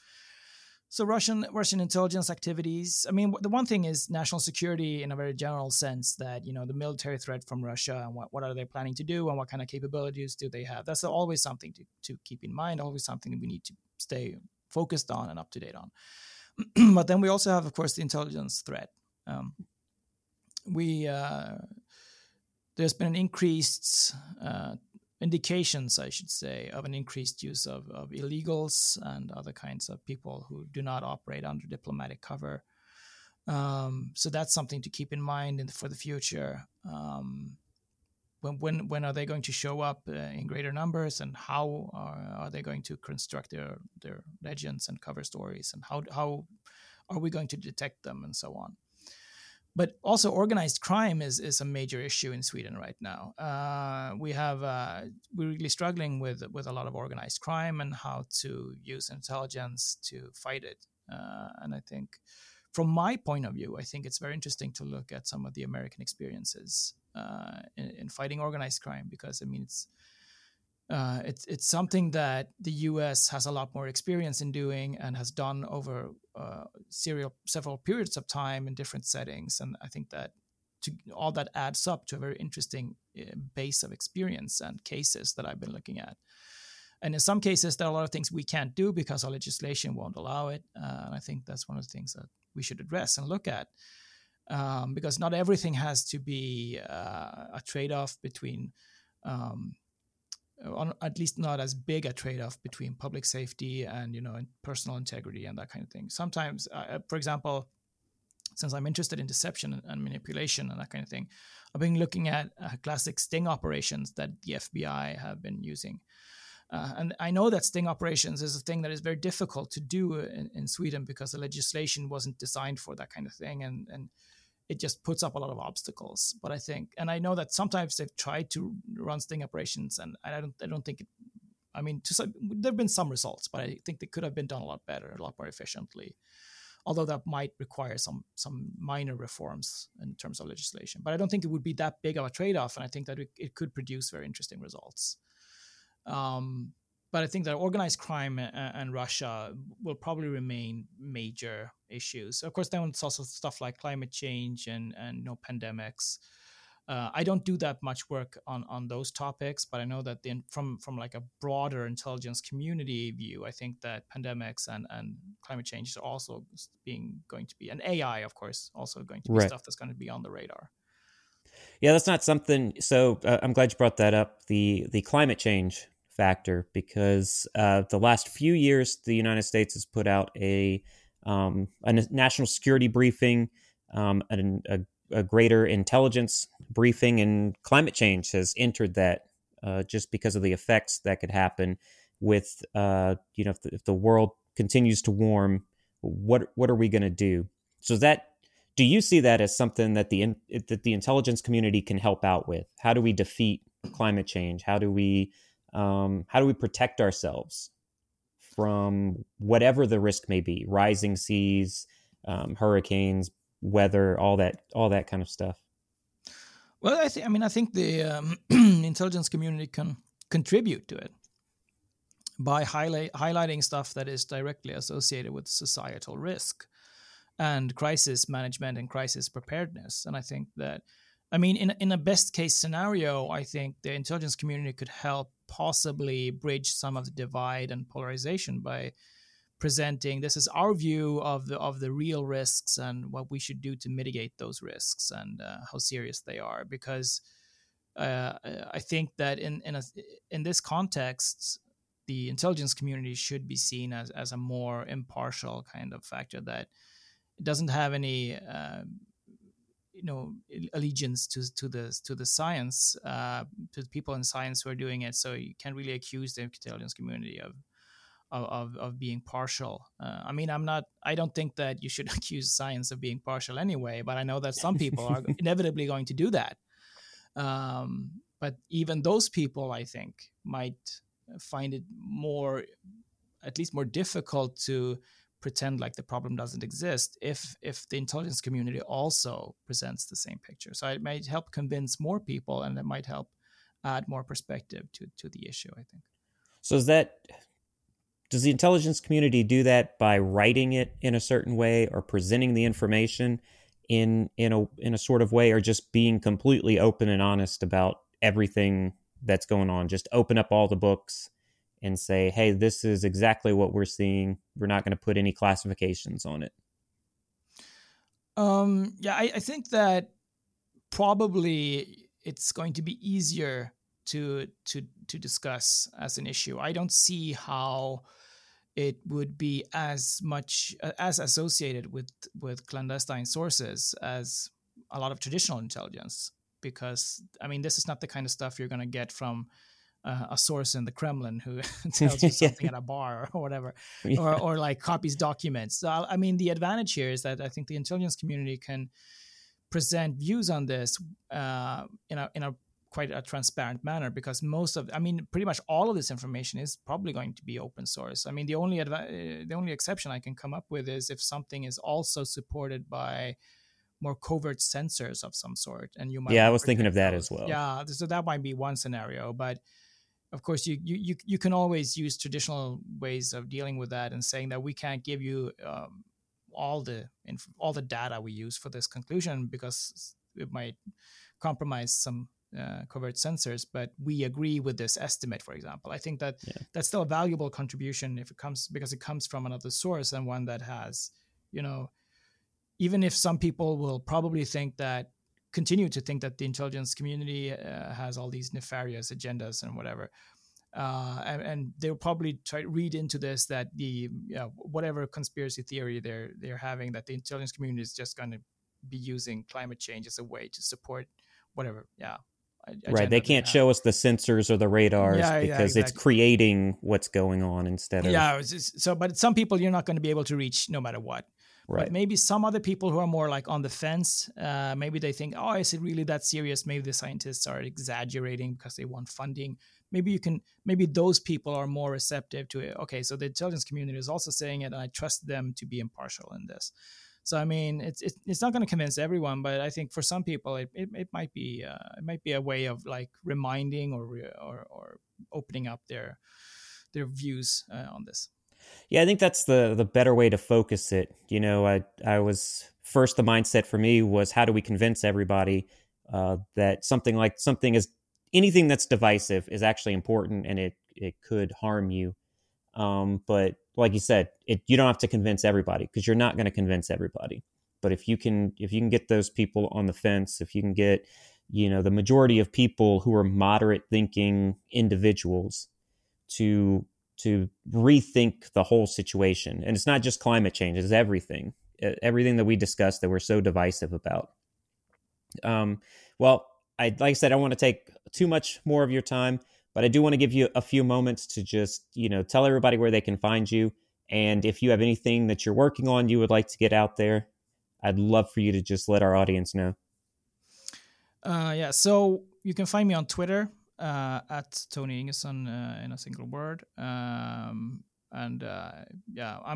So Russian intelligence activities. I mean, the one thing is national security in a very general sense, that, you know, the military threat from Russia and what are they planning to do and what kind of capabilities do they have? That's always something to keep in mind, always something that we need to stay focused on and up to date on. But then we also have, of course, the intelligence threat. There's been an increased indications, I should say, of an increased use of illegals and other kinds of people who do not operate under diplomatic cover. So that's something to keep in mind for the future. When are they going to show up in greater numbers, and how are they going to construct their legends and cover stories, and how are we going to detect them, and so on. But also organized crime is a major issue in Sweden right now. We're really struggling with a lot of organized crime and how to use intelligence to fight it. And I think from my point of view, I think it's very interesting to look at some of the American experiences in fighting organized crime, because I mean, it's something that the U.S. has a lot more experience in doing and has done over several periods of time in different settings. And I think that all that adds up to a very interesting base of experience and cases that I've been looking at. And in some cases, there are a lot of things we can't do because our legislation won't allow it. And I think that's one of the things that we should address and look at, because not everything has to be a trade-off between... at least not as big a trade-off between public safety and, you know, personal integrity and that kind of thing. Sometimes, for example, since I'm interested in deception and manipulation and that kind of thing, I've been looking at classic sting operations that the FBI have been using. And I know that sting operations is a thing that is very difficult to do in Sweden because the legislation wasn't designed for that kind of thing. And it just puts up a lot of obstacles. But I think, and I know that sometimes they've tried to run sting operations, and I don't think it, I mean, there've been some results, but I think they could have been done a lot better, a lot more efficiently. Although that might require some minor reforms in terms of legislation. But I don't think it would be that big of a trade-off, and I think that it could produce very interesting results. But I think that organized crime and Russia will probably remain major issues. Of course, then it's also stuff like climate change and no pandemics. I don't do that much work on those topics, but I know that from like a broader intelligence community view, I think that pandemics and climate change are also going to be, and AI, of course, also going to be stuff that's going to be on the radar. Yeah, that's not something. So I'm glad you brought that up. The climate change factor, because the last few years the United States has put out a national security briefing, a greater intelligence briefing, and climate change has entered that just because of the effects that could happen with if the world continues to warm, what are we going to do? So do you see that as something that the intelligence community can help out with? How do we defeat climate change? How do we protect ourselves from whatever the risk may be, rising seas, hurricanes, weather, all that kind of stuff? Well, I think the intelligence community can contribute to it by highlighting stuff that is directly associated with societal risk and crisis management and crisis preparedness. And I think that I mean, in a best case scenario, I think the intelligence community could help possibly bridge some of the divide and polarization by presenting this is our view of the real risks and what we should do to mitigate those risks and how serious they are. Because I think that in this context, the intelligence community should be seen as a more impartial kind of factor that doesn't have any allegiance to the science, to the people in science who are doing it. So you can't really accuse the intelligence community of being partial. I don't think that you should accuse science of being partial anyway, but I know that some people are inevitably going to do that. But even those people, I think, might find it at least more difficult to pretend like the problem doesn't exist if the intelligence community also presents the same picture. So it might help convince more people, and it might help add more perspective to the issue, I think. So does the intelligence community do that by writing it in a certain way or presenting the information in a sort of way, or just being completely open and honest about everything that's going on? Just open up all the books and say, hey, this is exactly what we're seeing. We're not going to put any classifications on it. I think that probably it's going to be easier to discuss as an issue. I don't see how it would be as much as associated with clandestine sources as a lot of traditional intelligence, because this is not the kind of stuff you're going to get from a source in the Kremlin who tells you something at a bar or whatever, or like copies documents. So the advantage here is that I think the intelligence community can present views on this in a quite a transparent manner, because pretty much all of this information is probably going to be open source. The only exception I can come up with is if something is also supported by more covert sensors of some sort. And you might I was thinking of that as well. Yeah, so that might be one scenario, but of course you can always use traditional ways of dealing with that and saying that we can't give you all the data we use for this conclusion because it might compromise some covert sensors, but we agree with this estimate, for example. I think that that's still a valuable contribution because it comes from another source, and one that has, even if some people will probably continue to think that the intelligence community has all these nefarious agendas and whatever. And they'll probably try to read into this that whatever conspiracy theory they're having, that the intelligence community is just going to be using climate change as a way to support whatever. Yeah. Right. They can't show us the sensors or the radars because exactly. It's creating what's going on instead of. Yeah. But some people you're not going to be able to reach no matter what. Right. But maybe some other people who are more like on the fence, maybe they think, oh, is it really that serious? Maybe the scientists are exaggerating because they want funding. Maybe those people are more receptive to it. Okay. So the intelligence community is also saying it, and I trust them to be impartial in this. So it's not going to convince everyone, but I think for some people it might be a way of like reminding or opening up their views on this. Yeah, I think that's the better way to focus it. The mindset for me was, how do we convince everybody that anything that's divisive is actually important and it could harm you. But like you said, you don't have to convince everybody, because you're not going to convince everybody. But if you can get those people on the fence, if you can get, the majority of people who are moderate thinking individuals to rethink the whole situation. And it's not just climate change, it's everything that we discussed that we're so divisive about. Like I said, I don't want to take too much more of your time, but I do want to give you a few moments to just, tell everybody where they can find you. And if you have anything that you're working on you would like to get out there, I'd love for you to just let our audience know. So you can find me on Twitter, at Tony Ingesson, in a single word. I'm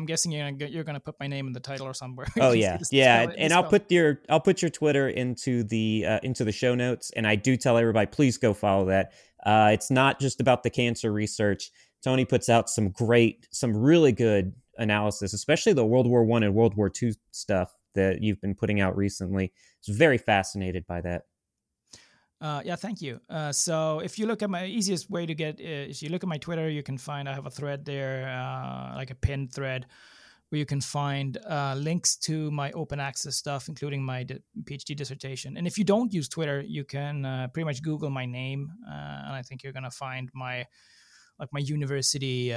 guessing you're going to put my name in the title or somewhere. Oh yeah. Yeah. And I'll put your Twitter into the show notes. And I do tell everybody, please go follow that. It's not just about the cancer research. Tony puts out some really good analysis, especially the World War I and World War II stuff that you've been putting out recently. I was very fascinated by that. Yeah, thank you. So if you look at my easiest way to get, if you look at my Twitter, you can find, I have a thread there, like a pinned thread where you can find links to my open access stuff, including my PhD dissertation. And if you don't use Twitter, you can pretty much Google my name. And I think you're going to find my university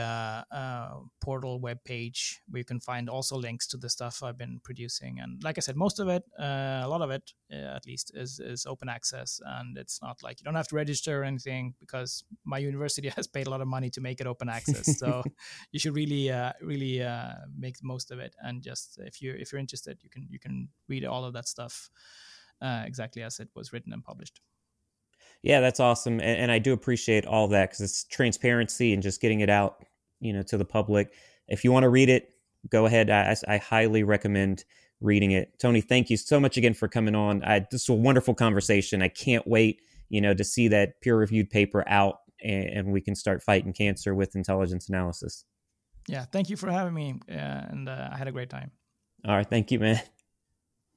portal webpage, where you can find also links to the stuff I've been producing. And like I said, most of it, a lot of it, at least, is open access. And it's not like you don't have to register or anything, because my university has paid a lot of money to make it open access. So you should really, really make the most of it. And just if you're interested, you can read all of that stuff exactly as it was written and published. Yeah, that's awesome. And I do appreciate all that, because it's transparency and just getting it out, to the public. If you want to read it, go ahead. I highly recommend reading it. Tony, thank you so much again for coming on. This is a wonderful conversation. I can't wait, to see that peer-reviewed paper out, and we can start fighting cancer with intelligence analysis. Yeah, thank you for having me. And I had a great time. All right. Thank you, man.